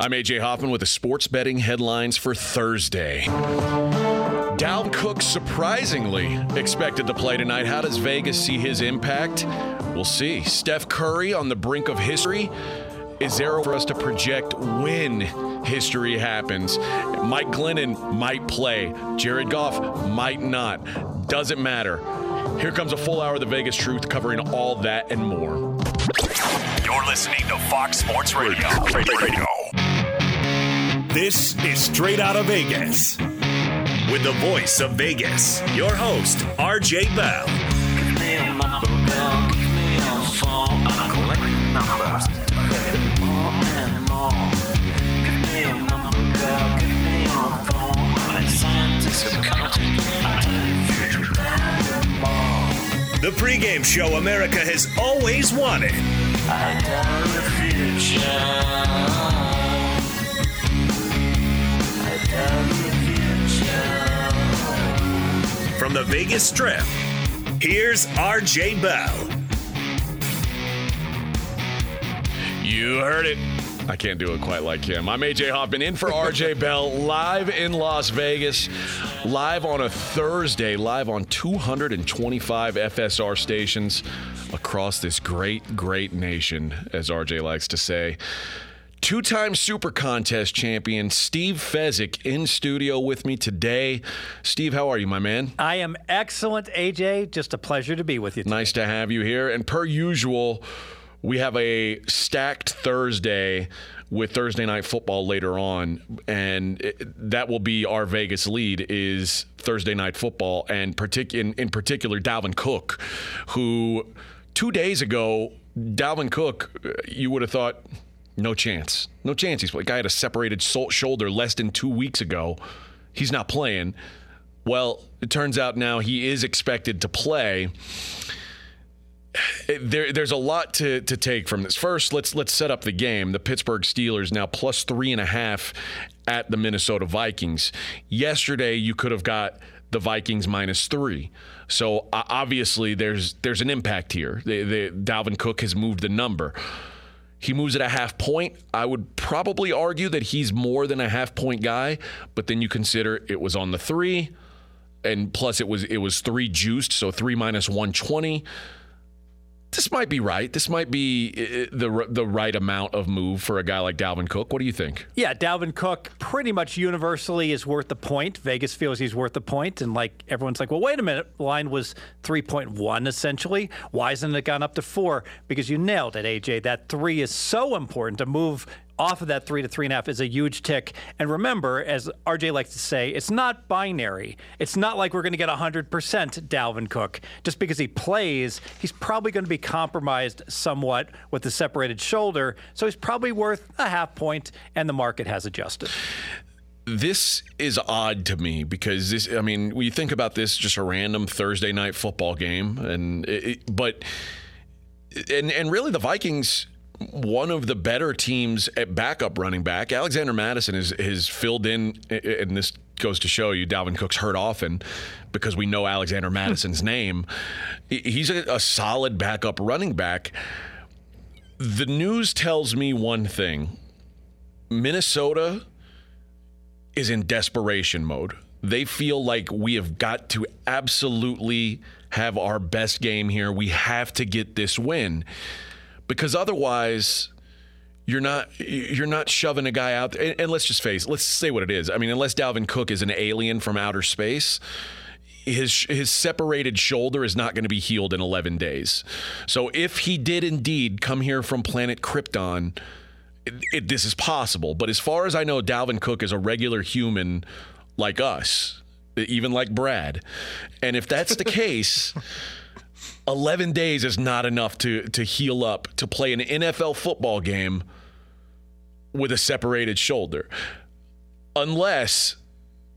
I'm AJ Hoffman with the sports betting headlines for Thursday. Dalvin Cook surprisingly expected to play tonight. How does Vegas see his impact? We'll see. Steph Curry on the brink of history. Is there for us to project when history happens? Mike Glennon might play. Jared Goff might not. Doesn't matter. Here comes a full hour of the Vegas Truth covering all that and more. You're listening to Fox Sports Radio. This is Straight Outta Vegas. With the voice of Vegas, your host, RJ Bell. The pregame show America has always wanted. I doubt the future. I doubt the future. From the Vegas Strip, here's RJ Bell. You heard it. I can't do it quite like him. I'm AJ Hoffman in for RJ Bell, live in Las Vegas, live on a Thursday, live on 225 FSR stations across this great, great nation, as RJ likes to say. Two-time Super Contest champion Steve Fezzik in studio with me today. Steve, how are you, my man? I am excellent, AJ. Just a pleasure to be with you today. Nice to have you here. And per usual, we have a stacked Thursday with Thursday Night Football later on, and that will be our Vegas lead is Thursday Night Football, and in particular Dalvin Cook, who 2 days ago, Dalvin Cook, you would have thought, no chance. No chance. He's a guy had a separated shoulder less than 2 weeks ago. He's not playing. Well, it turns out now he is expected to play. There's a lot to take from this. First, let's set up the game. The Pittsburgh Steelers now plus 3.5 at the Minnesota Vikings. Yesterday, you could have got the Vikings -3. So obviously, there's an impact here. Dalvin Cook has moved the number. He moves it a half point. I would probably argue that he's more than a half point guy, but then you consider it was on the 3, and plus it was 3 juiced, so 3 -120. This might be right. This might be the right amount of move for a guy like Dalvin Cook. What do you think? Yeah, Dalvin Cook pretty much universally is worth a point. Vegas feels he's worth a point. And like everyone's like, well, wait a minute. Line was 3.1 essentially. Why hasn't it gone up to 4? Because you nailed it, AJ. That 3 is so important to move off of that 3 to 3.5 is a huge tick. And remember, as RJ likes to say, it's not binary. It's not like we're going to get 100% Dalvin Cook. Just because he plays, he's probably going to be compromised somewhat with the separated shoulder. So he's probably worth a half point, and the market has adjusted. This is odd to me because when you think about this, just a random Thursday Night Football game. And really the Vikings, one of the better teams at backup running back. Alexander Madison has filled in, and this goes to show you Dalvin Cook's hurt often because we know Alexander Madison's name. He's a solid backup running back. The news tells me one thing. Minnesota is in desperation mode. They feel like we have got to absolutely have our best game here. We have to get this win. Because otherwise, you're not shoving a guy out there. And let's say what it is. Unless Dalvin Cook is an alien from outer space, his separated shoulder is not going to be healed in 11 days. So if he did indeed come here from planet Krypton, this is possible. But as far as I know, Dalvin Cook is a regular human like us, even like Brad. And if that's the case, 11 days is not enough to heal up, to play an NFL football game with a separated shoulder. Unless,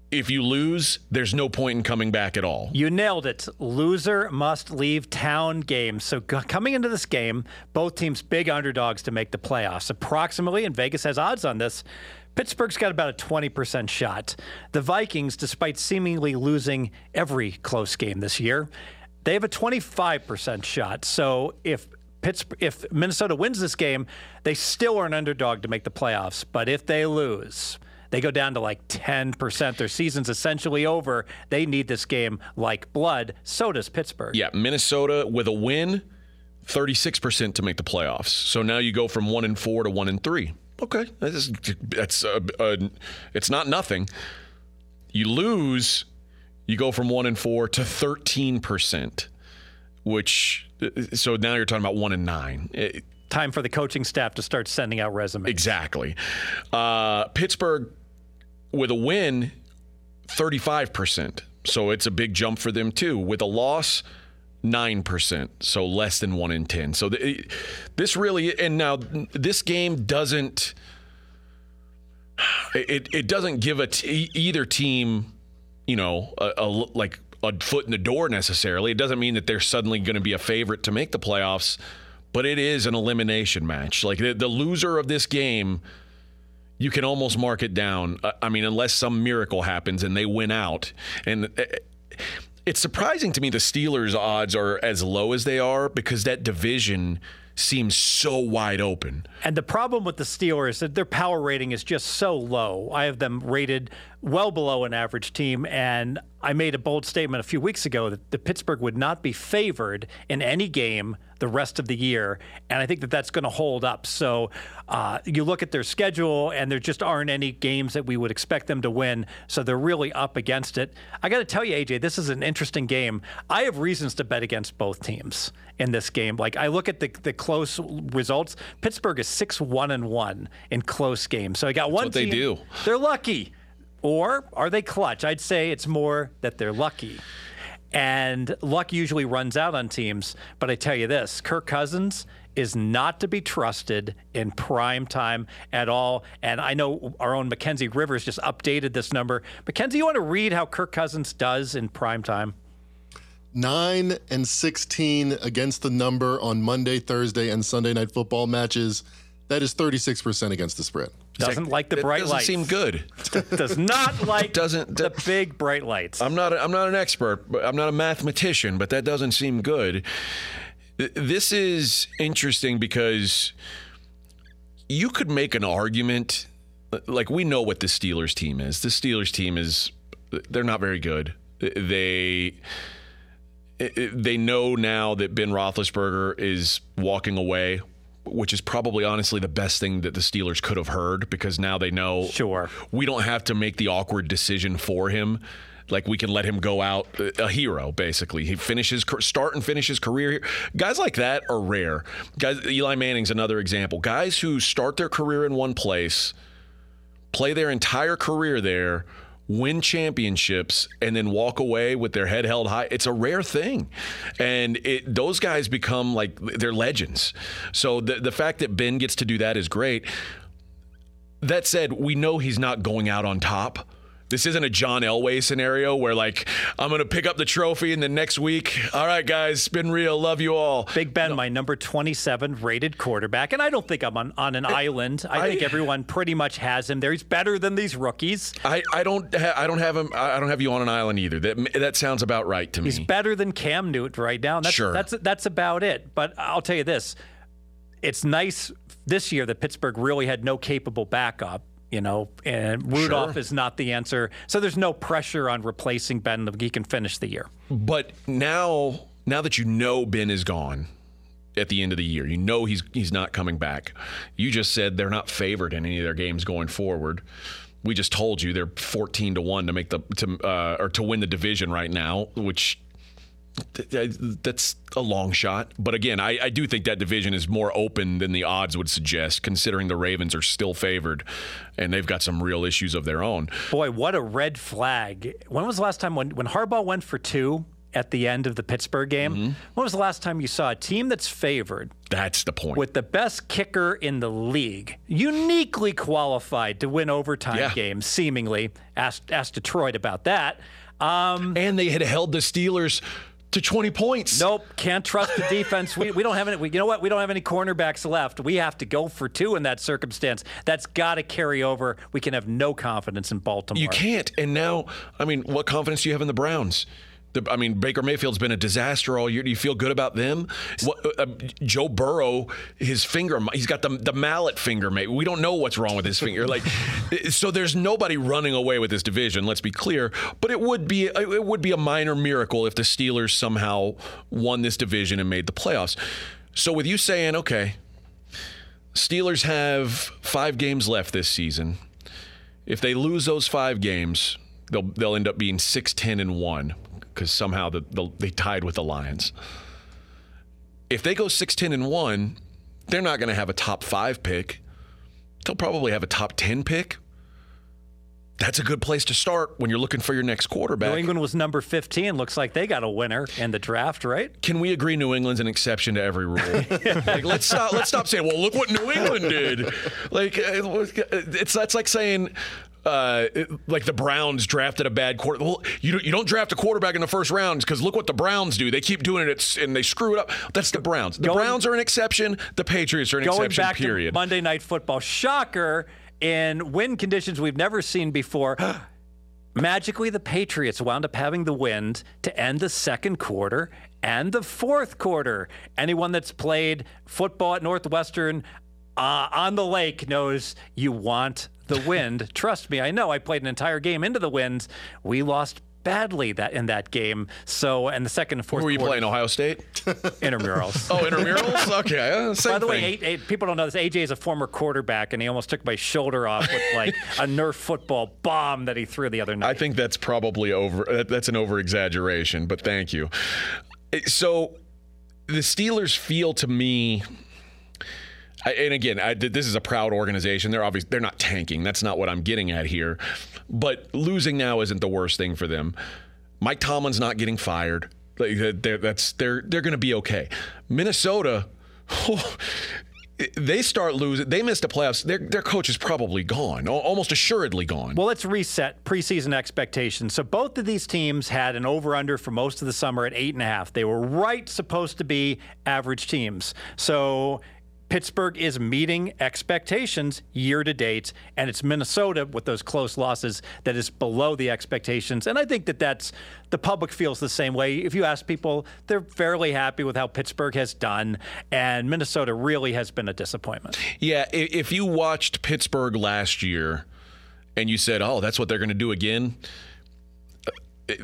if you lose, there's no point in coming back at all. You nailed it. Loser must leave town game. So coming into this game, both teams big underdogs to make the playoffs. Approximately, and Vegas has odds on this, Pittsburgh's got about a 20% shot. The Vikings, despite seemingly losing every close game this year, they have a 25% shot. So if if Minnesota wins this game, they still are an underdog to make the playoffs. But if they lose, they go down to like 10%. Their season's essentially over. They need this game like blood. So does Pittsburgh. Yeah, Minnesota with a win, 36% to make the playoffs. So now you go from 1-4 to 1-3. Okay, it's not nothing. You lose, you go from 1-4 to 13%, which, so now you're talking about 1-9. Time for the coaching staff to start sending out resumes. Exactly. Pittsburgh with a win, 35%. So it's a big jump for them too. With a loss, 9%. So less than 1 in 10. So this really, and now this game doesn't, it doesn't give either team, you know, like a foot in the door necessarily. It doesn't mean that they're suddenly going to be a favorite to make the playoffs, but it is an elimination match. Like the loser of this game, you can almost mark it down. I mean, unless some miracle happens and they win out. And it's surprising to me the Steelers' odds are as low as they are because that division seems so wide open. And the problem with the Steelers is that their power rating is just so low. I have them rated well below an average team, and I made a bold statement a few weeks ago that the Pittsburgh would not be favored in any game the rest of the year, and I think that that's going to hold up. So you look at their schedule, and there just aren't any games that we would expect them to win, so they're really up against it. I got to tell you, AJ, this is an interesting game. I have reasons to bet against both teams in this game. Like, I look at the close results. Pittsburgh is 6-1-1 in close games. So I got one team. That's what they do. They're lucky. Or are they clutch? I'd say it's more that they're lucky. And luck usually runs out on teams. But I tell you this, Kirk Cousins is not to be trusted in prime time at all. And I know our own Mackenzie Rivers just updated this number. Mackenzie, you want to read how Kirk Cousins does in prime time? 9 and 16 against the number on Monday, Thursday, and Sunday night football matches. That is 36% against the spread. Doesn't like the bright lights. Doesn't seem good. Does not like the big bright lights. I'm not an expert. I'm not a mathematician, but that doesn't seem good. This is interesting because you could make an argument. Like, we know what the Steelers team is. The Steelers team is, they're not very good. They know now that Ben Roethlisberger is walking away, which is probably honestly the best thing that the Steelers could have heard, because now they know, sure, we don't have to make the awkward decision for him. Like, we can let him go out a hero, basically. He finishes his career here. Guys like that are rare. Guys, Eli Manning's another example. Guys who start their career in one place, play their entire career there, win championships, and then walk away with their head held high. It's a rare thing. And those guys become, like, they're legends. So the fact that Ben gets to do that is great. That said, we know he's not going out on top. This isn't a John Elway scenario where, like, I'm going to pick up the trophy and then next week, all right, guys, spin real, love you all. Big Ben, my number 27 rated quarterback, and I don't think I'm on an island. I think everyone pretty much has him there. He's better than these rookies. I don't have him. I don't have you on an island either. That sounds about right to me. He's better than Cam Newton right now. That's about it. But I'll tell you this: it's nice this year that Pittsburgh really had no capable backup. You know, and Rudolph is not the answer. So there's no pressure on replacing Ben. He can finish the year. But now that you know Ben is gone at the end of the year, you know he's not coming back. You just said they're not favored in any of their games going forward. We just told you they're 14-1 to make to win the division right now, which that's a long shot. But again, I do think that division is more open than the odds would suggest, considering the Ravens are still favored and they've got some real issues of their own. Boy, what a red flag. When was the last time when Harbaugh went for two at the end of the Pittsburgh game? Mm-hmm. When was the last time you saw a team that's favored? That's the point. With the best kicker in the league, uniquely qualified to win overtime games, seemingly. Asked Detroit about that. And they had held the Steelers to 20 points. Nope, can't trust the defense. We don't have any. You know what? We don't have any cornerbacks left. We have to go for two in that circumstance. That's got to carry over. We can have no confidence in Baltimore. You can't. And now, I mean, what confidence do you have in the Browns? I mean, Baker Mayfield's been a disaster all year. Do you feel good about them? What, Joe Burrow, his finger, he's got the mallet finger, mate. We don't know what's wrong with his finger. Like, so there's nobody running away with this division, let's be clear. But it would be a minor miracle if the Steelers somehow won this division and made the playoffs. So with you saying, okay, Steelers have 5 games left this season. If they lose those 5 games, they'll end up being 6-10-1. Because somehow they tied with the Lions. If they go 6-10-1, they're not going to have a top 5 pick. They'll probably have a top 10 pick. That's a good place to start when you're looking for your next quarterback. New England was number 15. Looks like they got a winner in the draft, right? Can we agree New England's an exception to every rule? Like, let's stop saying, well, look what New England did. Like, that's like saying... like the Browns drafted a bad quarterback. Well, you don't draft a quarterback in the first round because look what the Browns do. They keep doing it and they screw it up. That's the Browns. The Browns are an exception. The Patriots are an exception, period. Going back to Monday Night Football. Shocker, in win conditions we've never seen before, magically the Patriots wound up having the win to end the second quarter and the fourth quarter. Anyone that's played football at Northwestern on the lake knows you want the wind. Trust me, I know. I played an entire game into the wind. We lost badly in that game. So, and the second and fourth quarter. Who were you playing, Ohio State? Intramurals. Oh, intramurals? Okay. Same By the thing. Way, people don't know this. AJ is a former quarterback, and he almost took my shoulder off with, like, a Nerf football bomb that he threw the other night. I think that's probably that's an over-exaggeration, but thank you. So, the Steelers feel to me... And again, this is a proud organization. They're not tanking. That's not what I'm getting at here. But losing now isn't the worst thing for them. Mike Tomlin's not getting fired. They're going to be okay. Minnesota, they start losing. They missed the playoffs. Their coach is probably gone, almost assuredly gone. Well, let's reset preseason expectations. So both of these teams had an over-under for most of the summer at 8.5. They were supposed to be average teams. So... Pittsburgh is meeting expectations year to date, and it's Minnesota with those close losses that is below the expectations. And I think that's the public feels the same way. If you ask people, they're fairly happy with how Pittsburgh has done, and Minnesota really has been a disappointment. Yeah, if you watched Pittsburgh last year and you said, oh, that's what they're going to do again,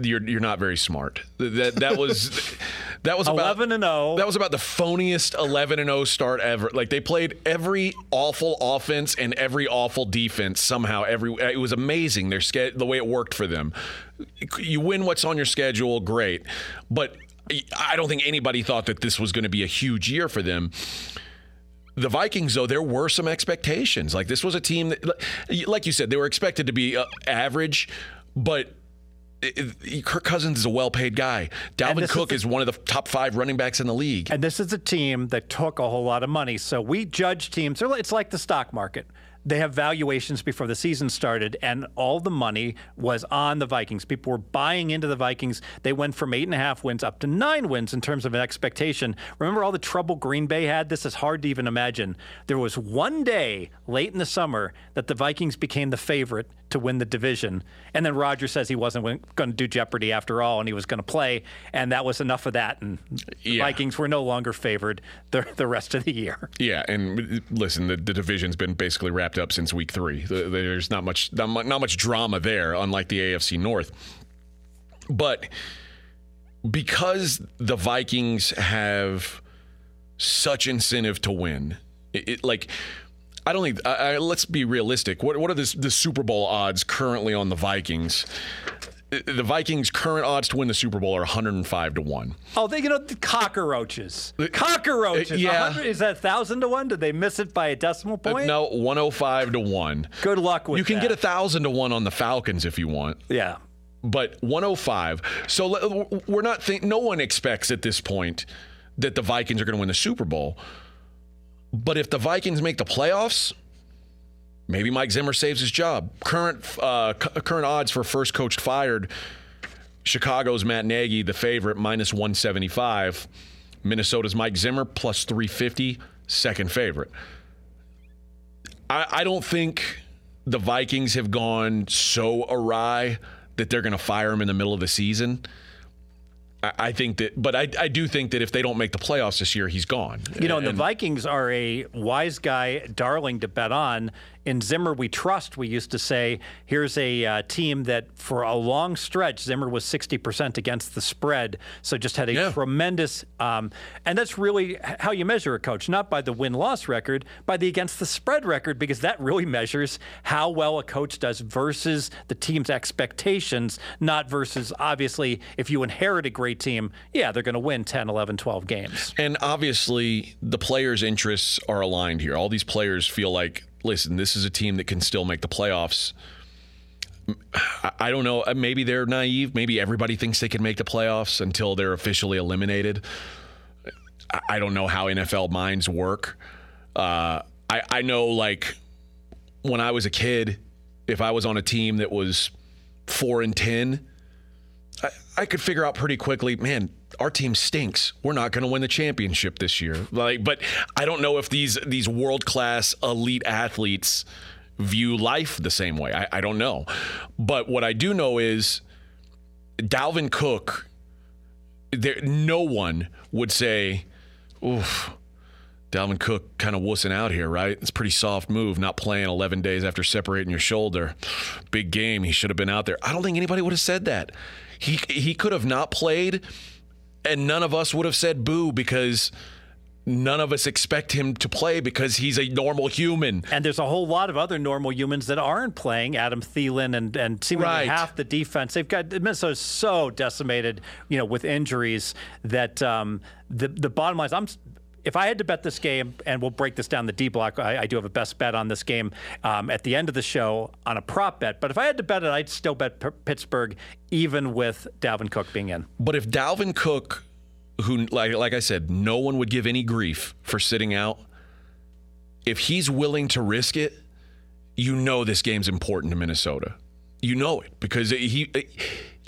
you're not very smart. That was 11-0. That was about the phoniest 11-0 start ever. Like they played every awful offense and every awful defense somehow. It was amazing the way it worked for them. You win what's on your schedule, great. But I don't think anybody thought that this was going to be a huge year for them. The Vikings, though, there were some expectations. Like this was a team that, like you said, they were expected to be average, but. Kirk Cousins is a well-paid guy. Dalvin Cook is one of the top 5 running backs in the league. And this is a team that took a whole lot of money. So we judge teams. It's like the stock market. They have valuations before the season started, and all the money was on the Vikings. People were buying into the Vikings. They went from 8.5 wins up to 9 wins in terms of an expectation. Remember all the trouble Green Bay had? This is hard to even imagine. There was one day late in the summer that the Vikings became the favorite to win the division, and then Rodgers says he wasn't going to do Jeopardy after all, and he was going to play, and that was enough of that, and the Vikings were no longer favored the rest of the year. Yeah, and listen, the division's been basically wrapped up since week 3. There's not much drama there, unlike the AFC North. But because the Vikings have such incentive to win, let's be realistic. What are the Super Bowl odds currently on the Vikings? The Vikings' current odds to win the Super Bowl are 105-1. Oh, the cockroaches. Cockroaches. Yeah. Is that 1,000-1? Did they miss it by a decimal point? No, 105-1. Good luck with that. You can get 1,000-1 on the Falcons if you want. Yeah. But 105. So we're not no one expects at this point that the Vikings are going to win the Super Bowl. But if the Vikings make the playoffs... Maybe Mike Zimmer saves his job. Current odds for first coach fired. Chicago's Matt Nagy, the favorite, -175. Minnesota's Mike Zimmer, +350, second favorite. I don't think the Vikings have gone so awry that they're going to fire him in the middle of the season. I think that, but I do think that if they don't make the playoffs this year, he's gone. You know, and the Vikings are a wise guy darling to bet on. In Zimmer we trust, we used to say, here's a team that for a long stretch, Zimmer was 60% against the spread. So just had a tremendous, and that's really how you measure a coach, not by the win-loss record, by the against the spread record, because that really measures how well a coach does versus the team's expectations, not versus, obviously, if you inherit a great team, yeah, they're going to win 10, 11, 12 games. And obviously, the players' interests are aligned here. All these players feel like, listen, this is a team that can still make the playoffs. I don't know. Maybe they're naive. Maybe everybody thinks they can make the playoffs until they're officially eliminated. I don't know how NFL minds work. I know, like, when I was a kid, if I was on a team that was 4-10, I could figure out pretty quickly, man, our team stinks. We're not going to win the championship this year. Like, but I don't know if these world-class elite athletes view life the same way. I don't know. But what I do know is Dalvin Cook, no one would say, oof, Dalvin Cook kind of wussing out here, right? It's a pretty soft move, not playing 11 days after separating your shoulder. Big game. He should have been out there. I don't think anybody would have said that. He could have not played, and none of us would have said boo, because none of us expect him to play because he's a normal human. And there's a whole lot of other normal humans that aren't playing. Adam Thielen and seemingly half the defense. They've got Minnesota's so decimated, you know, with injuries that the bottom line is if I had to bet this game, and we'll break this down the D block, I do have a best bet on this game at the end of the show on a prop bet. But if I had to bet it, I'd still bet Pittsburgh, even with Dalvin Cook being in. But if Dalvin Cook, who, like I said, no one would give any grief for sitting out, if he's willing to risk it, you know this game's important to Minnesota. You know it, because he,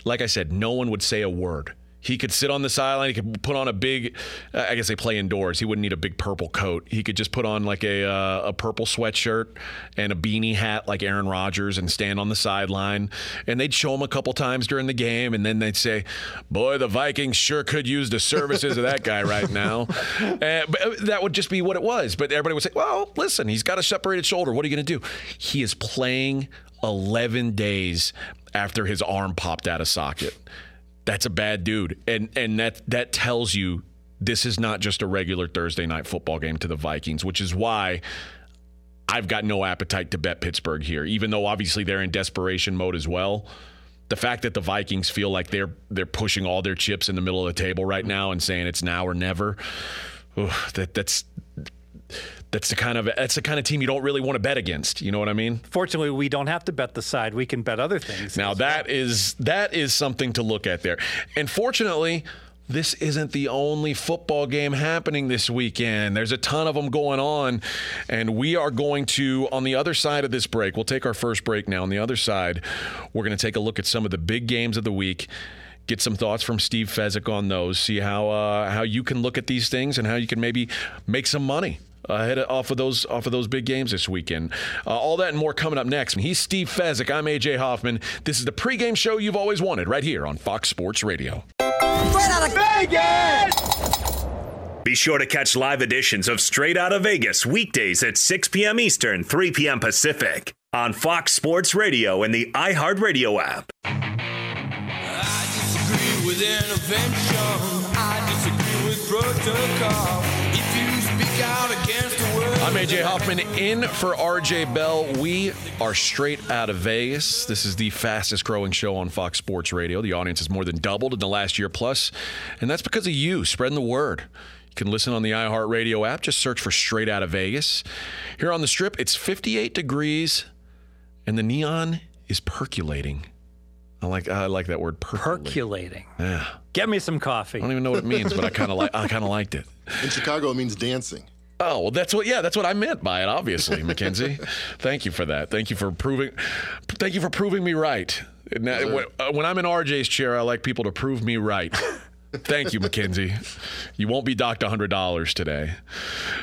like I said, no one would say a word. He could sit on the sideline. He could put on a big, I guess they play indoors. He wouldn't need a big purple coat. He could just put on like a purple sweatshirt and a beanie hat like Aaron Rodgers and stand on the sideline. And they'd show him a couple times during the game. And then they'd say, boy, the Vikings sure could use the services of that guy right now. But that would just be what it was. But everybody would say, well, listen, he's got a separated shoulder. What are you going to do? He is playing 11 days after his arm popped out of socket. That's a bad dude. And that tells you this is not just a regular Thursday night football game to the Vikings, which is why I've got no appetite to bet Pittsburgh here, even though obviously they're in desperation mode as well. The fact that the Vikings feel like they're pushing all their chips in the middle of the table right now and saying it's now or never, that's the kind of team you don't really want to bet against. You know what I mean? Fortunately, we don't have to bet the side. We can bet other things. Now that is something to look at there. And fortunately, this isn't the only football game happening this weekend. There's a ton of them going on, and we are going to, on the other side of this break, we'll take our first break now. On the other side, we're going to take a look at some of the big games of the week. Get some thoughts from Steve Fezzik on those. See how you can look at these things and how you can maybe make some money off of those big games this weekend. All that and more coming up next. He's Steve Fezzik. I'm AJ Hoffman. This is the pregame show you've always wanted right here on Fox Sports Radio. Straight out of Vegas! Be sure to catch live editions of Straight Out of Vegas weekdays at 6 p.m. Eastern, 3 p.m. Pacific on Fox Sports Radio and the iHeartRadio app. I disagree with protocol. If you speak out against the world, I'm AJ Hoffman in for RJ Bell. We are Straight Out of Vegas. This is the fastest growing show on Fox Sports Radio. The audience has more than doubled in the last year plus, and that's because of you spreading the word. You can listen on the iHeartRadio app. Just search for Straight Out of Vegas. Here on the Strip, it's 58 degrees, and the neon is percolating. I like that word, percolating. Yeah. Get me some coffee. I don't even know what it means, but I kind of liked it. In Chicago, it means dancing. Oh, well, that's what I meant by it, obviously, Mackenzie. Thank you for that. Thank you for proving me right. Now, when I'm in RJ's chair, I like people to prove me right. Thank you, Mackenzie. You won't be docked $100 today.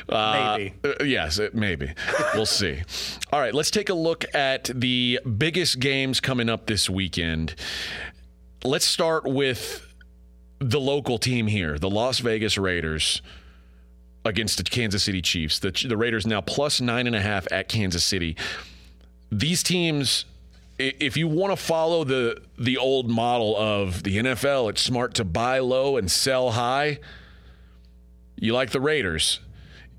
Maybe. Yes, maybe. We'll see. All right, let's take a look at the biggest games coming up this weekend. Let's start with the local team here, the Las Vegas Raiders, against the Kansas City Chiefs. The Raiders now plus 9.5 at Kansas City. These teams, if you want to follow the old model of the NFL, it's smart to buy low and sell high. You like the Raiders.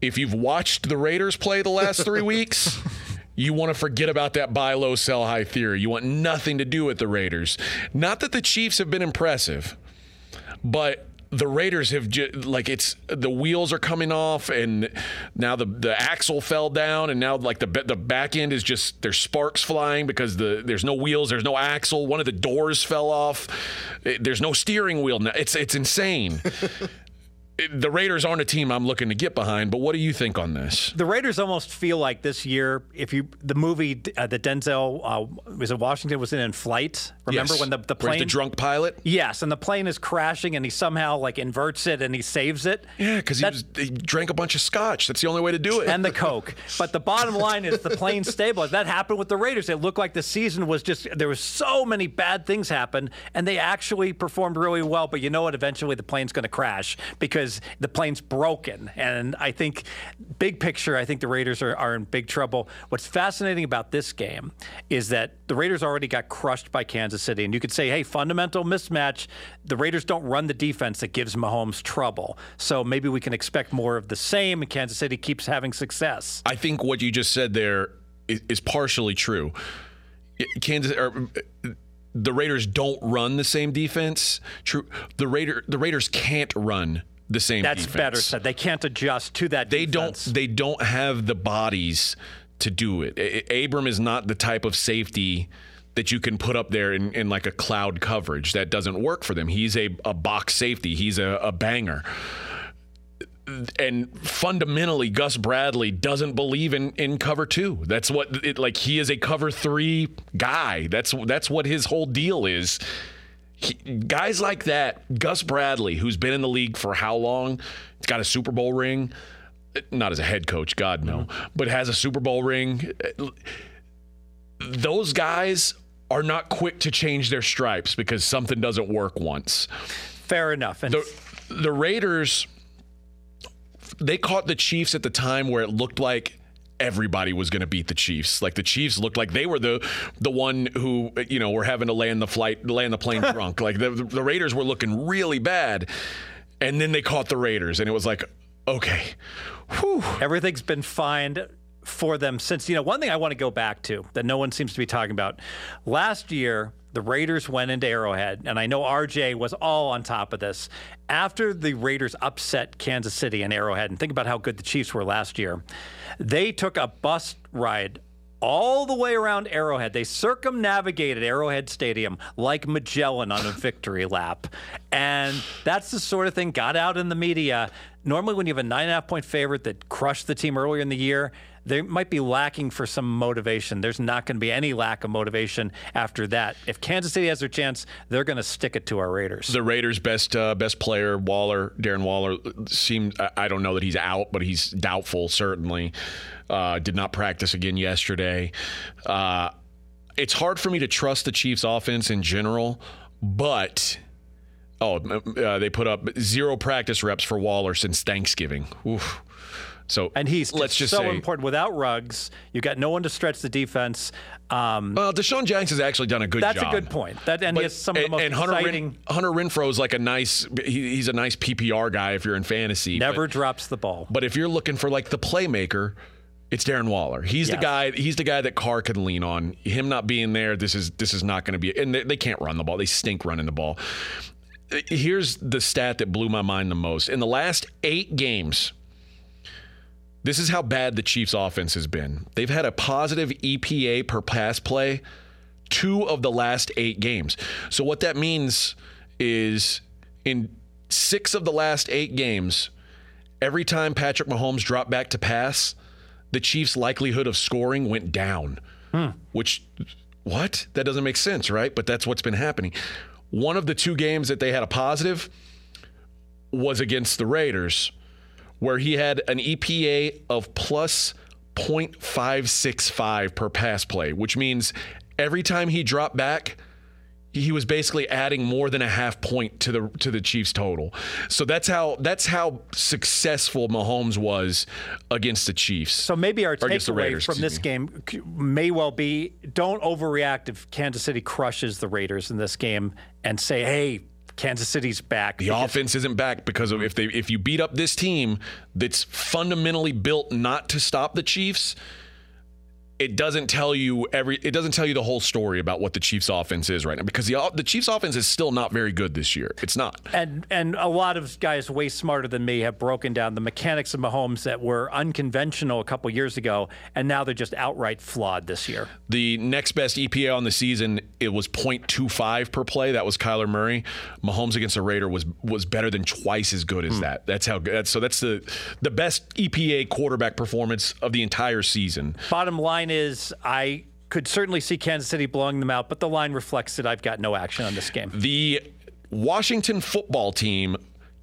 If you've watched the Raiders play the last 3 weeks, you want to forget about that buy low, sell high theory. You want nothing to do with the Raiders. Not that the Chiefs have been impressive, but the Raiders have the wheels are coming off, and now the axle fell down, and now like the back end is just, there's sparks flying because there's no wheels, there's no axle. One of the doors fell off. There's no steering wheel now. It's insane. The Raiders aren't a team I'm looking to get behind, but what do you think on this? The Raiders almost feel like this year, the movie that Denzel was in Washington was in Flight. Remember yes. when the plane? Where's the drunk pilot? Yes, and the plane is crashing, and he somehow like inverts it and he saves it. Yeah, because he drank a bunch of scotch. That's the only way to do it. And the Coke. But the bottom line is the plane stabilized. That happened with the Raiders. It looked like the season was just, there was so many bad things happen, and they actually performed really well. But you know what? Eventually the plane's going to crash because the plane's broken. And I think, big picture, I think the Raiders are in big trouble. What's fascinating about this game is that the Raiders already got crushed by Kansas City. And you could say, hey, fundamental mismatch. The Raiders don't run the defense that gives Mahomes trouble. So maybe we can expect more of the same. And Kansas City keeps having success. I think what you just said there is partially true. The Raiders don't run the same defense. True. The Raiders can't run the same defense. That's better said. They can't adjust to that defense. They don't have the bodies to do it. Abram is not the type of safety that you can put up there in like a cloud coverage. That doesn't work for them. He's a box safety. He's a banger. And fundamentally, Gus Bradley doesn't believe in cover two. That's what he is a cover three guy. That's what his whole deal is. Guys like that, Gus Bradley, who's been in the league for how long? He's got a Super Bowl ring, not as a head coach, God no, but has a Super Bowl ring. Those guys are not quick to change their stripes because something doesn't work once. Fair enough. And the Raiders, they caught the Chiefs at the time where it looked like everybody was going to beat the Chiefs. Like the Chiefs looked like they were the one who, were having to land the plane drunk. Like the Raiders were looking really bad, and then they caught the Raiders, and it was like, okay, whew. Everything's been fine for them since. One thing I want to go back to that no one seems to be talking about. Last year, the Raiders went into Arrowhead, and I know RJ was all on top of this. After the Raiders upset Kansas City and Arrowhead, and think about how good the Chiefs were last year, they took a bus ride all the way around Arrowhead. They circumnavigated Arrowhead Stadium like Magellan on a victory lap. And that's the sort of thing got out in the media. Normally when you have a 9.5-point favorite that crushed the team earlier in the year, they might be lacking for some motivation. There's not going to be any lack of motivation after that. If Kansas City has their chance, they're going to stick it to our Raiders. The Raiders' best player, Waller, Darren Waller, I don't know that he's out, but he's doubtful, certainly. Did not practice again yesterday. It's hard for me to trust the Chiefs' offense in general, but they put up 0 practice reps for Waller since Thanksgiving. Oof. So, and he's so important. Without Ruggs, you got no one to stretch the defense. Well, Deshaun Jackson has actually done a good job. That's a good point. He has some of the most exciting. Hunter Renfro's like he's a nice PPR guy if you're in fantasy. Never drops the ball. But if you're looking for like the playmaker, it's Darren Waller. He's the guy that Carr can lean on. Him not being there, this is not going to be. And they can't run the ball. They stink running the ball. Here's the stat that blew my mind the most. In the last 8 games. This is how bad the Chiefs' offense has been. They've had a positive EPA per pass play 2 of the last 8 games. So what that means is in 6 of the last 8 games, every time Patrick Mahomes dropped back to pass, the Chiefs' likelihood of scoring went down. What? That doesn't make sense, right? But that's what's been happening. One of the 2 games that they had a positive was against the Raiders, where he had an EPA of plus 0.565 per pass play, which means every time he dropped back, he was basically adding more than a half point to the Chiefs total. So that's how successful Mahomes was against the Chiefs. So maybe our takeaway from this game may well be, don't overreact if Kansas City crushes the Raiders in this game and say, hey, Kansas City's back. The offense isn't back because of if you beat up this team that's fundamentally built not to stop the Chiefs, it doesn't tell you the whole story about what the Chiefs offense is right now, because the Chiefs offense is still not very good this year. It's not. And a lot of guys way smarter than me have broken down the mechanics of Mahomes that were unconventional a couple years ago, and now they're just outright flawed this year. The next best EPA on the season, it was 0.25 per play. That was Kyler Murray. Mahomes against a Raider was better than twice as good as that. That's how good. So that's the best EPA quarterback performance of the entire season. Bottom line is, I could certainly see Kansas City blowing them out, but the line reflects that I've got no action on this game. The Washington Football Team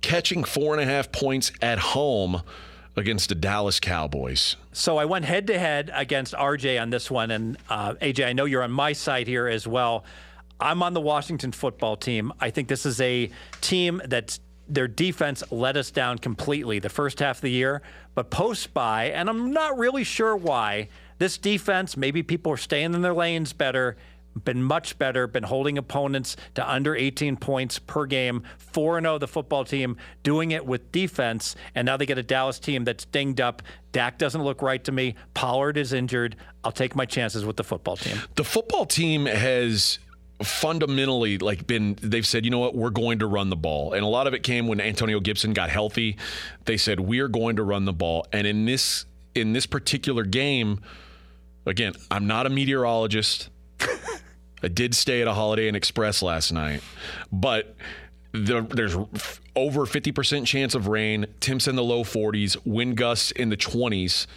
catching 4.5 points at home against the Dallas Cowboys. So I went head-to-head against RJ on this one, and AJ, I know you're on my side here as well. I'm on the Washington Football Team. I think this is a team that's their defense let us down completely the first half of the year, but post-bye, and I'm not really sure why, this defense, maybe people are staying in their lanes better, been much better, been holding opponents to under 18 points per game, 4-0 the football team, doing it with defense, and now they get a Dallas team that's dinged up. Dak doesn't look right to me. Pollard is injured. I'll take my chances with the football team. The football team has fundamentally they've said, you know what, we're going to run the ball. And a lot of it came when Antonio Gibson got healthy. They said, we're going to run the ball. And in this particular game, again, I'm not a meteorologist. I did stay at a Holiday Inn Express last night, but there's over 50% chance of rain, temps in the low 40s, wind gusts in the 20s.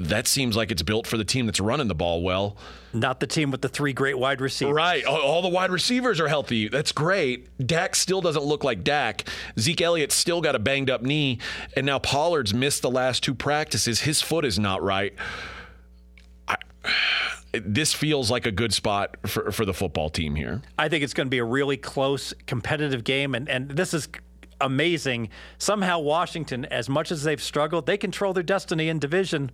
That seems like it's built for the team that's running the ball well. Not the team with the three great wide receivers. Right. All the wide receivers are healthy. That's great. Dak still doesn't look like Dak. Zeke Elliott's still got a banged-up knee, and now Pollard's missed the last two practices. His foot is not right. This feels like a good spot for the football team here. I think it's going to be a really close, competitive game, and this is amazing. Somehow Washington, as much as they've struggled, they control their destiny in division.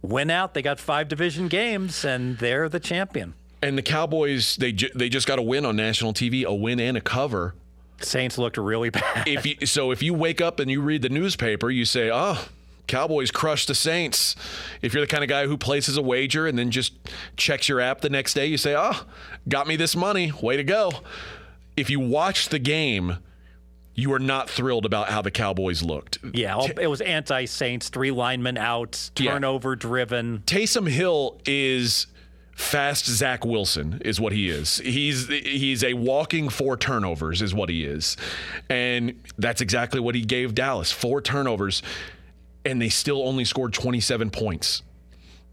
Win out, they got 5 division games, and they're the champion. And the Cowboys, they just got a win on national TV, a win and a cover. Saints looked really bad. If you wake up and you read the newspaper, you say, oh, Cowboys crushed the Saints. If you're the kind of guy who places a wager and then just checks your app the next day, you say, oh, got me this money, way to go. If you watch the game, you were not thrilled about how the Cowboys looked. Yeah, it was anti-Saints, 3 linemen out, turnover-driven. Yeah. Taysom Hill is fast Zach Wilson, is what he is. He's a walking 4 turnovers, is what he is. And that's exactly what he gave Dallas, 4 turnovers, and they still only scored 27 points.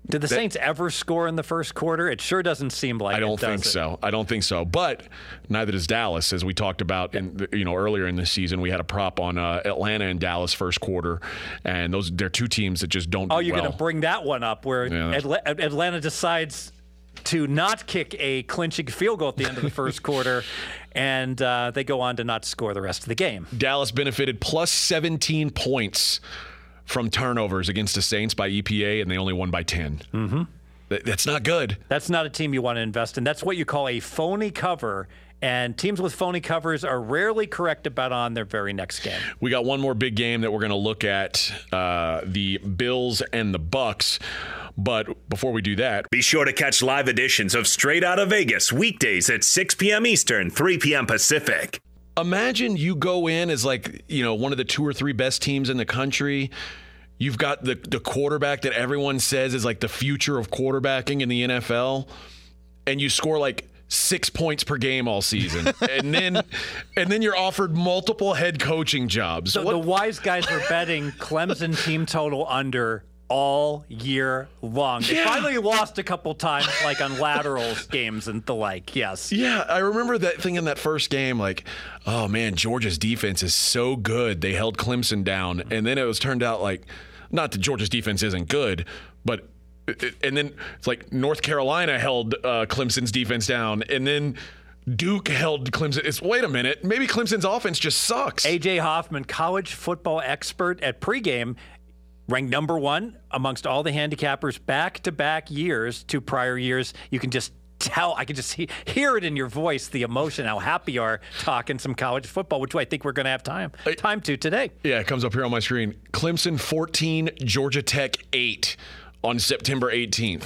Did the Saints ever score in the first quarter? It sure doesn't seem like it. I don't think so. But neither does Dallas, as we talked about earlier in the season. We had a prop on Atlanta and Dallas first quarter, and they're two teams that just don't do well. Oh, you're going to bring that one up where Atlanta decides to not kick a clinching field goal at the end of the first quarter, and they go on to not score the rest of the game. Dallas benefited plus 17 points from turnovers against the Saints by EPA, and they only won by 10. Mm-hmm. That's not good. That's not a team you want to invest in. That's what you call a phony cover, and teams with phony covers are rarely correct about on their very next game. We got one more big game that we're going to look at, the Bills and the Bucks. But before we do that, be sure to catch live editions of Straight Outta Vegas weekdays at 6 p.m. Eastern, 3 p.m. Pacific. Imagine you go in as one of the 2 or 3 best teams in the country. You've got the quarterback that everyone says is like the future of quarterbacking in the NFL, and you score 6 points per game all season. and then you're offered multiple head coaching jobs. So the wise guys were betting Clemson team total under all year long. They finally lost a couple times, on laterals games and the like. Yes. Yeah, I remember that thing in that first game, oh man, Georgia's defense is so good. They held Clemson down, and then it was turned out not that Georgia's defense isn't good, but and then it's North Carolina held Clemson's defense down, and then Duke held Clemson. It's, wait a minute, maybe Clemson's offense just sucks. AJ Hoffman, college football expert at pregame, ranked number one amongst all the handicappers back-to-back years to prior years. You can just tell, I can just hear it in your voice, the emotion, how happy you are talking some college football, which I think we're going to have time to today. Yeah, it comes up here on my screen. Clemson 14, Georgia Tech 8. On September 18th.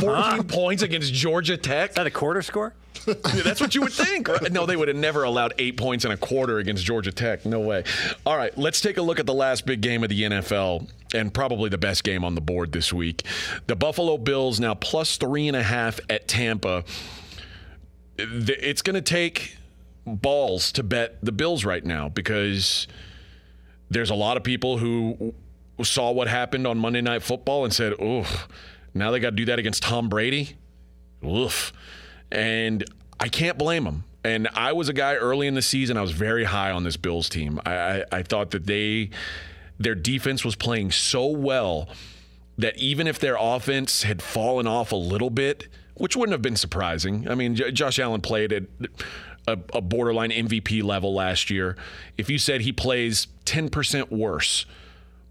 14 points against Georgia Tech. Is that a quarter score? Yeah, that's what you would think. Right? No, they would have never allowed 8 points in a quarter against Georgia Tech. No way. All right, let's take a look at the last big game of the NFL and probably the best game on the board this week. The Buffalo Bills now plus 3.5 at Tampa. It's going to take balls to bet the Bills right now because there's a lot of people who saw what happened on Monday Night Football and said, oof, now they got to do that against Tom Brady? Oof. And I can't blame them. And I was a guy early in the season, I was very high on this Bills team. I thought that their defense was playing so well that even if their offense had fallen off a little bit, which wouldn't have been surprising. I mean, Josh Allen played at a borderline MVP level last year. If you said he plays 10% worse,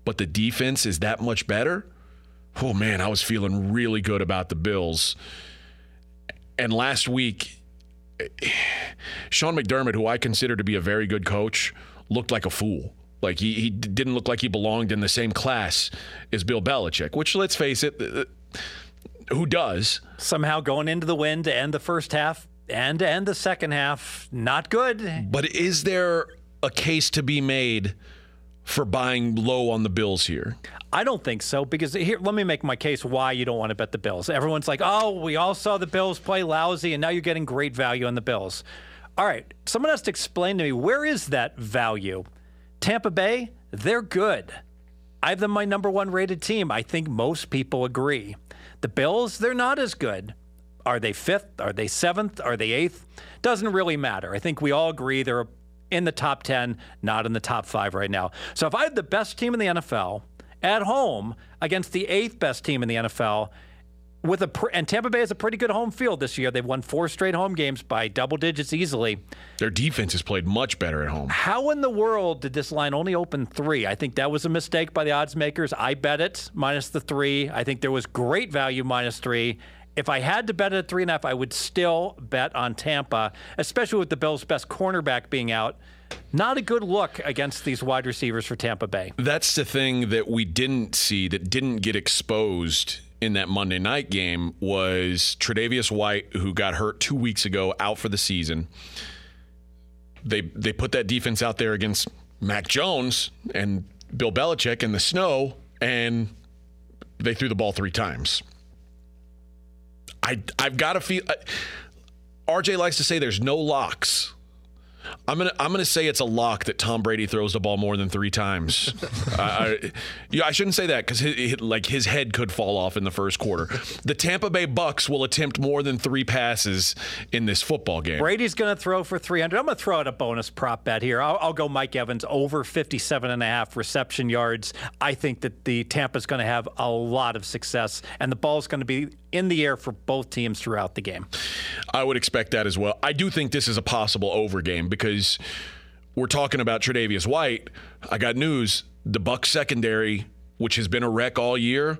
but the defense is that much better, oh, man, I was feeling really good about the Bills. And last week, Sean McDermott, who I consider to be a very good coach, looked like a fool. Like he didn't look like he belonged in the same class as Bill Belichick, which, let's face it, who does? Somehow going into the wind to end the first half and to end the second half, not good. But is there a case to be made for buying low on the Bills here? I don't think so, because here, let me make my case why you don't want to bet the Bills. Everyone's like, oh, we all saw the Bills play lousy, and now you're getting great value on the Bills. All right, someone has to explain to me, where is that value? Tampa Bay, they're good. I have them my number one rated team. I think most people agree. The Bills, they're not as good. Are they fifth? Are they seventh? Are they eighth? Doesn't really matter. I think we all agree they're in the top 10, not in the top 5 right now. So if I had the best team in the NFL at home against the 8th best team in the NFL, with and Tampa Bay has a pretty good home field this year. They've won 4 straight home games by double digits easily. Their defense has played much better at home. How in the world did this line only open 3? I think that was a mistake by the odds makers. I bet it minus the 3. I think there was great value minus 3. If I had to bet at 3.5, I would still bet on Tampa, especially with the Bills' best cornerback being out. Not a good look against these wide receivers for Tampa Bay. That's the thing that we didn't see, that didn't get exposed in that Monday night game, was Tre'Davious White, who got hurt 2 weeks ago, out for the season. They put that defense out there against Mac Jones and Bill Belichick in the snow, and they threw the ball 3 times. I've got to feel. RJ likes to say there's no locks. I'm gonna say it's a lock that Tom Brady throws the ball more than 3 times. I shouldn't say that because his head could fall off in the first quarter. The Tampa Bay Bucs will attempt more than 3 passes in this football game. Brady's gonna throw for 300. I'm gonna throw out a bonus prop bet here. I'll go Mike Evans over 57.5 reception yards. I think that the Tampa's gonna have a lot of success, and the ball's gonna be in the air for both teams throughout the game. I would expect that as well. I do think this is a possible over game, because we're talking about Tre'Davious White. I got news. The Bucs secondary, which has been a wreck all year,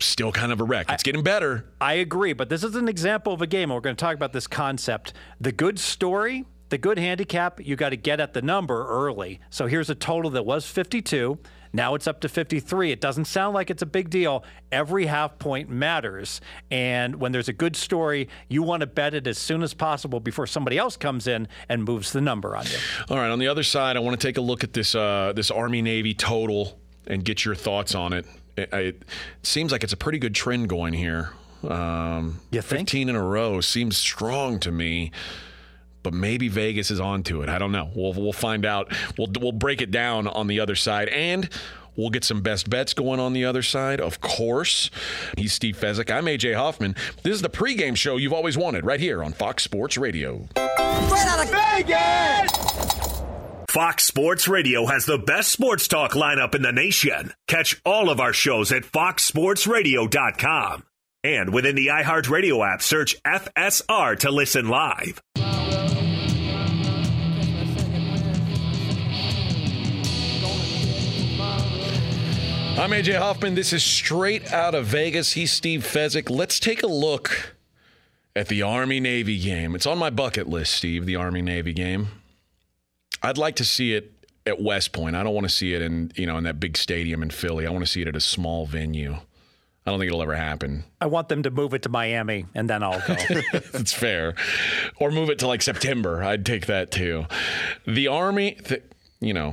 still kind of a wreck. It's getting better. I agree, but this is an example of a game. We're going to talk about this concept. The good story, the good handicap, you got to get at the number early. So here's a total that was 52. Now it's up to 53. It doesn't sound like it's a big deal. Every half point matters. And when there's a good story, you want to bet it as soon as possible before somebody else comes in and moves the number on you. All right. On the other side, I want to take a look at this Army-Navy total and get your thoughts on it. It seems like it's a pretty good trend going here. You think? 15 in a row seems strong to me. But maybe Vegas is onto it. I don't know. We'll find out. We'll break it down on the other side, and we'll get some best bets going on the other side, of course. He's Steve Fezzik. I'm AJ Hoffman. This is the pregame show you've always wanted, right here on Fox Sports Radio. Straight out of Vegas! Fox Sports Radio has the best sports talk lineup in the nation. Catch all of our shows at foxsportsradio.com. And within the iHeartRadio app, search FSR to listen live. I'm AJ Hoffman. This is Straight Out of Vegas. He's Steve Fezzik. Let's take a look at the Army-Navy game. It's on my bucket list, Steve, the Army-Navy game. I'd like to see it at West Point. I don't want to see it in that big stadium in Philly. I want to see it at a small venue. I don't think it'll ever happen. I want them to move it to Miami, and then I'll go. It's fair. Or move it to, like, September. I'd take that, too. The Army,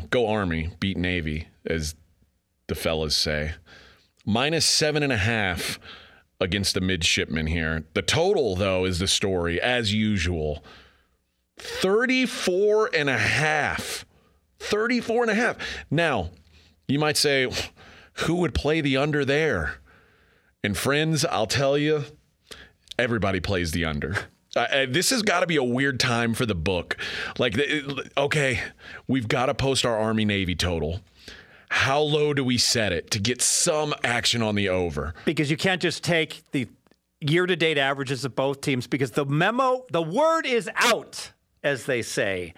go Army, beat Navy, as the fellas say. -7.5 against the midshipmen here. The total, though, is the story, as usual. 34.5. Now, you might say, who would play the under there? And friends, I'll tell you, everybody plays the under. This has got to be a weird time for the book. Like, okay, we've got to post our Army-Navy total. How low do we set it to get some action on the over? Because you can't just take the year-to-date averages of both teams, because the word is out, as they say.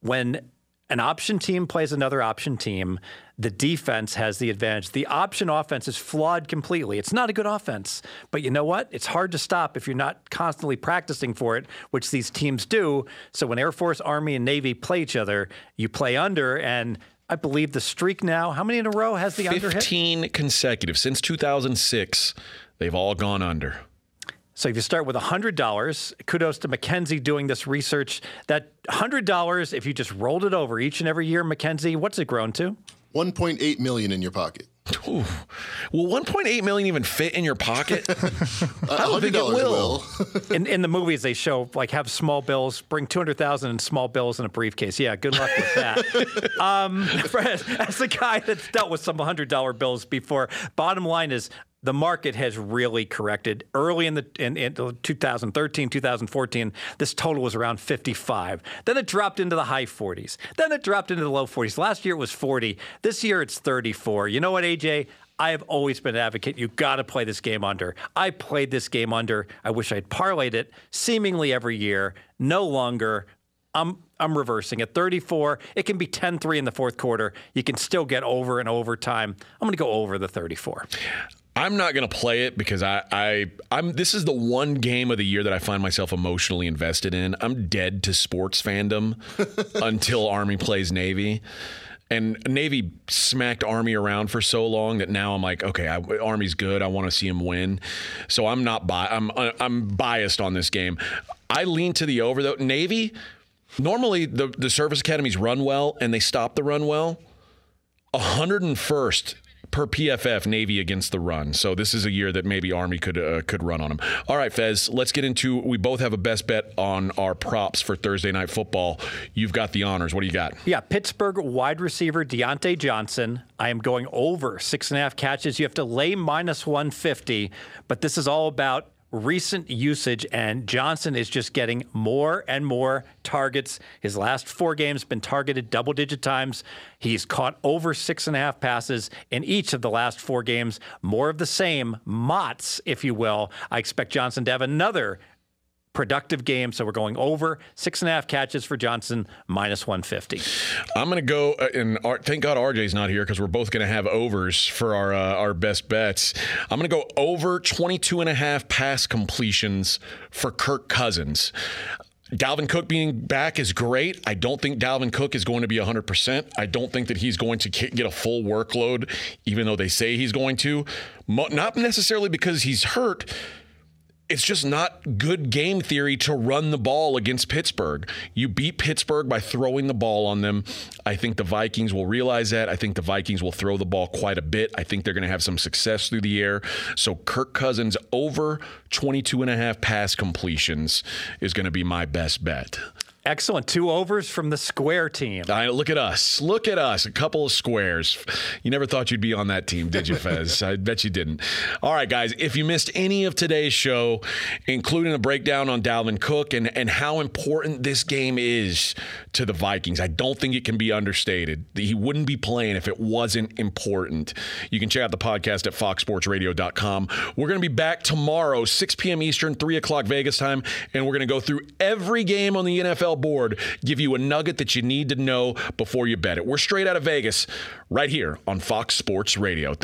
When an option team plays another option team, the defense has the advantage. The option offense is flawed completely. It's not a good offense. But you know what? It's hard to stop if you're not constantly practicing for it, which these teams do. So when Air Force, Army, and Navy play each other, you play under, and I believe the streak now, how many in a row has the under hit? 15 consecutive. Since 2006, they've all gone under. So if you start with $100, kudos to Mackenzie doing this research. That $100, if you just rolled it over each and every year, Mackenzie, what's it grown to? $1.8 million in your pocket. Ooh. Will $1.8 million even fit in your pocket? I don't think it will. In the movies, they show, like, have small bills, bring $200,000 in small bills in a briefcase. Yeah, good luck with that. As a guy that's dealt with some $100 bills before, bottom line is, the market has really corrected. Early in 2013, 2014, this total was around 55. Then it dropped into the high 40s. Then it dropped into the low 40s. Last year it was 40. This year it's 34. You know what, AJ? I have always been an advocate. You got to play this game under. I played this game under. I wish I'd parlayed it seemingly every year. No longer. I'm reversing at 34. It can be 10-3 in the fourth quarter. You can still get over in overtime. I'm going to go over the 34. I'm not going to play it because I'm. This is the one game of the year that I find myself emotionally invested in. I'm dead to sports fandom until Army plays Navy. And Navy smacked Army around for so long that now I'm like, okay, Army's good. I want to see him win. So I'm not I'm biased on this game. I lean to the over, though. Navy, normally the service academies run well, and they stop the run well. 101st. Per PFF, Navy against the run. So this is a year that maybe Army could run on them. All right, Fez, let's get into, we both have a best bet on our props for Thursday Night Football. You've got the honors. What do you got? Yeah, Pittsburgh wide receiver Deontay Johnson. I am going over 6.5 catches. You have to lay -150, but this is all about recent usage, and Johnson is just getting more and more targets. His last 4 games been targeted double-digit times. He's caught over 6.5 passes in each of the last 4 games. More of the same, Mott's, if you will. I expect Johnson to have another productive game, so we're going over 6.5 catches for Johnson, -150. I'm going to go, and thank God RJ's not here because we're both going to have overs for our best bets. I'm going to go over 22.5 pass completions for Kirk Cousins. Dalvin Cook being back is great. I don't think Dalvin Cook is going to be 100%. I don't think that he's going to get a full workload, even though they say he's going to. Not necessarily because he's hurt. It's just not good game theory to run the ball against Pittsburgh. You beat Pittsburgh by throwing the ball on them. I think the Vikings will realize that. I think the Vikings will throw the ball quite a bit. I think they're going to have some success through the air. So Kirk Cousins over 22.5 pass completions is going to be my best bet. Excellent. 2 overs from the square team. Look at us. Look at us. A couple of squares. You never thought you'd be on that team, did you, Fez? I bet you didn't. All right, guys, if you missed any of today's show, including a breakdown on Dalvin Cook and how important this game is to the Vikings, I don't think it can be understated. He wouldn't be playing if it wasn't important. You can check out the podcast at foxsportsradio.com. We're going to be back tomorrow, 6 p.m. Eastern, 3 o'clock Vegas time, and we're going to go through every game on the NFL board, give you a nugget that you need to know before you bet it. We're Straight Out of Vegas right here on Fox Sports Radio.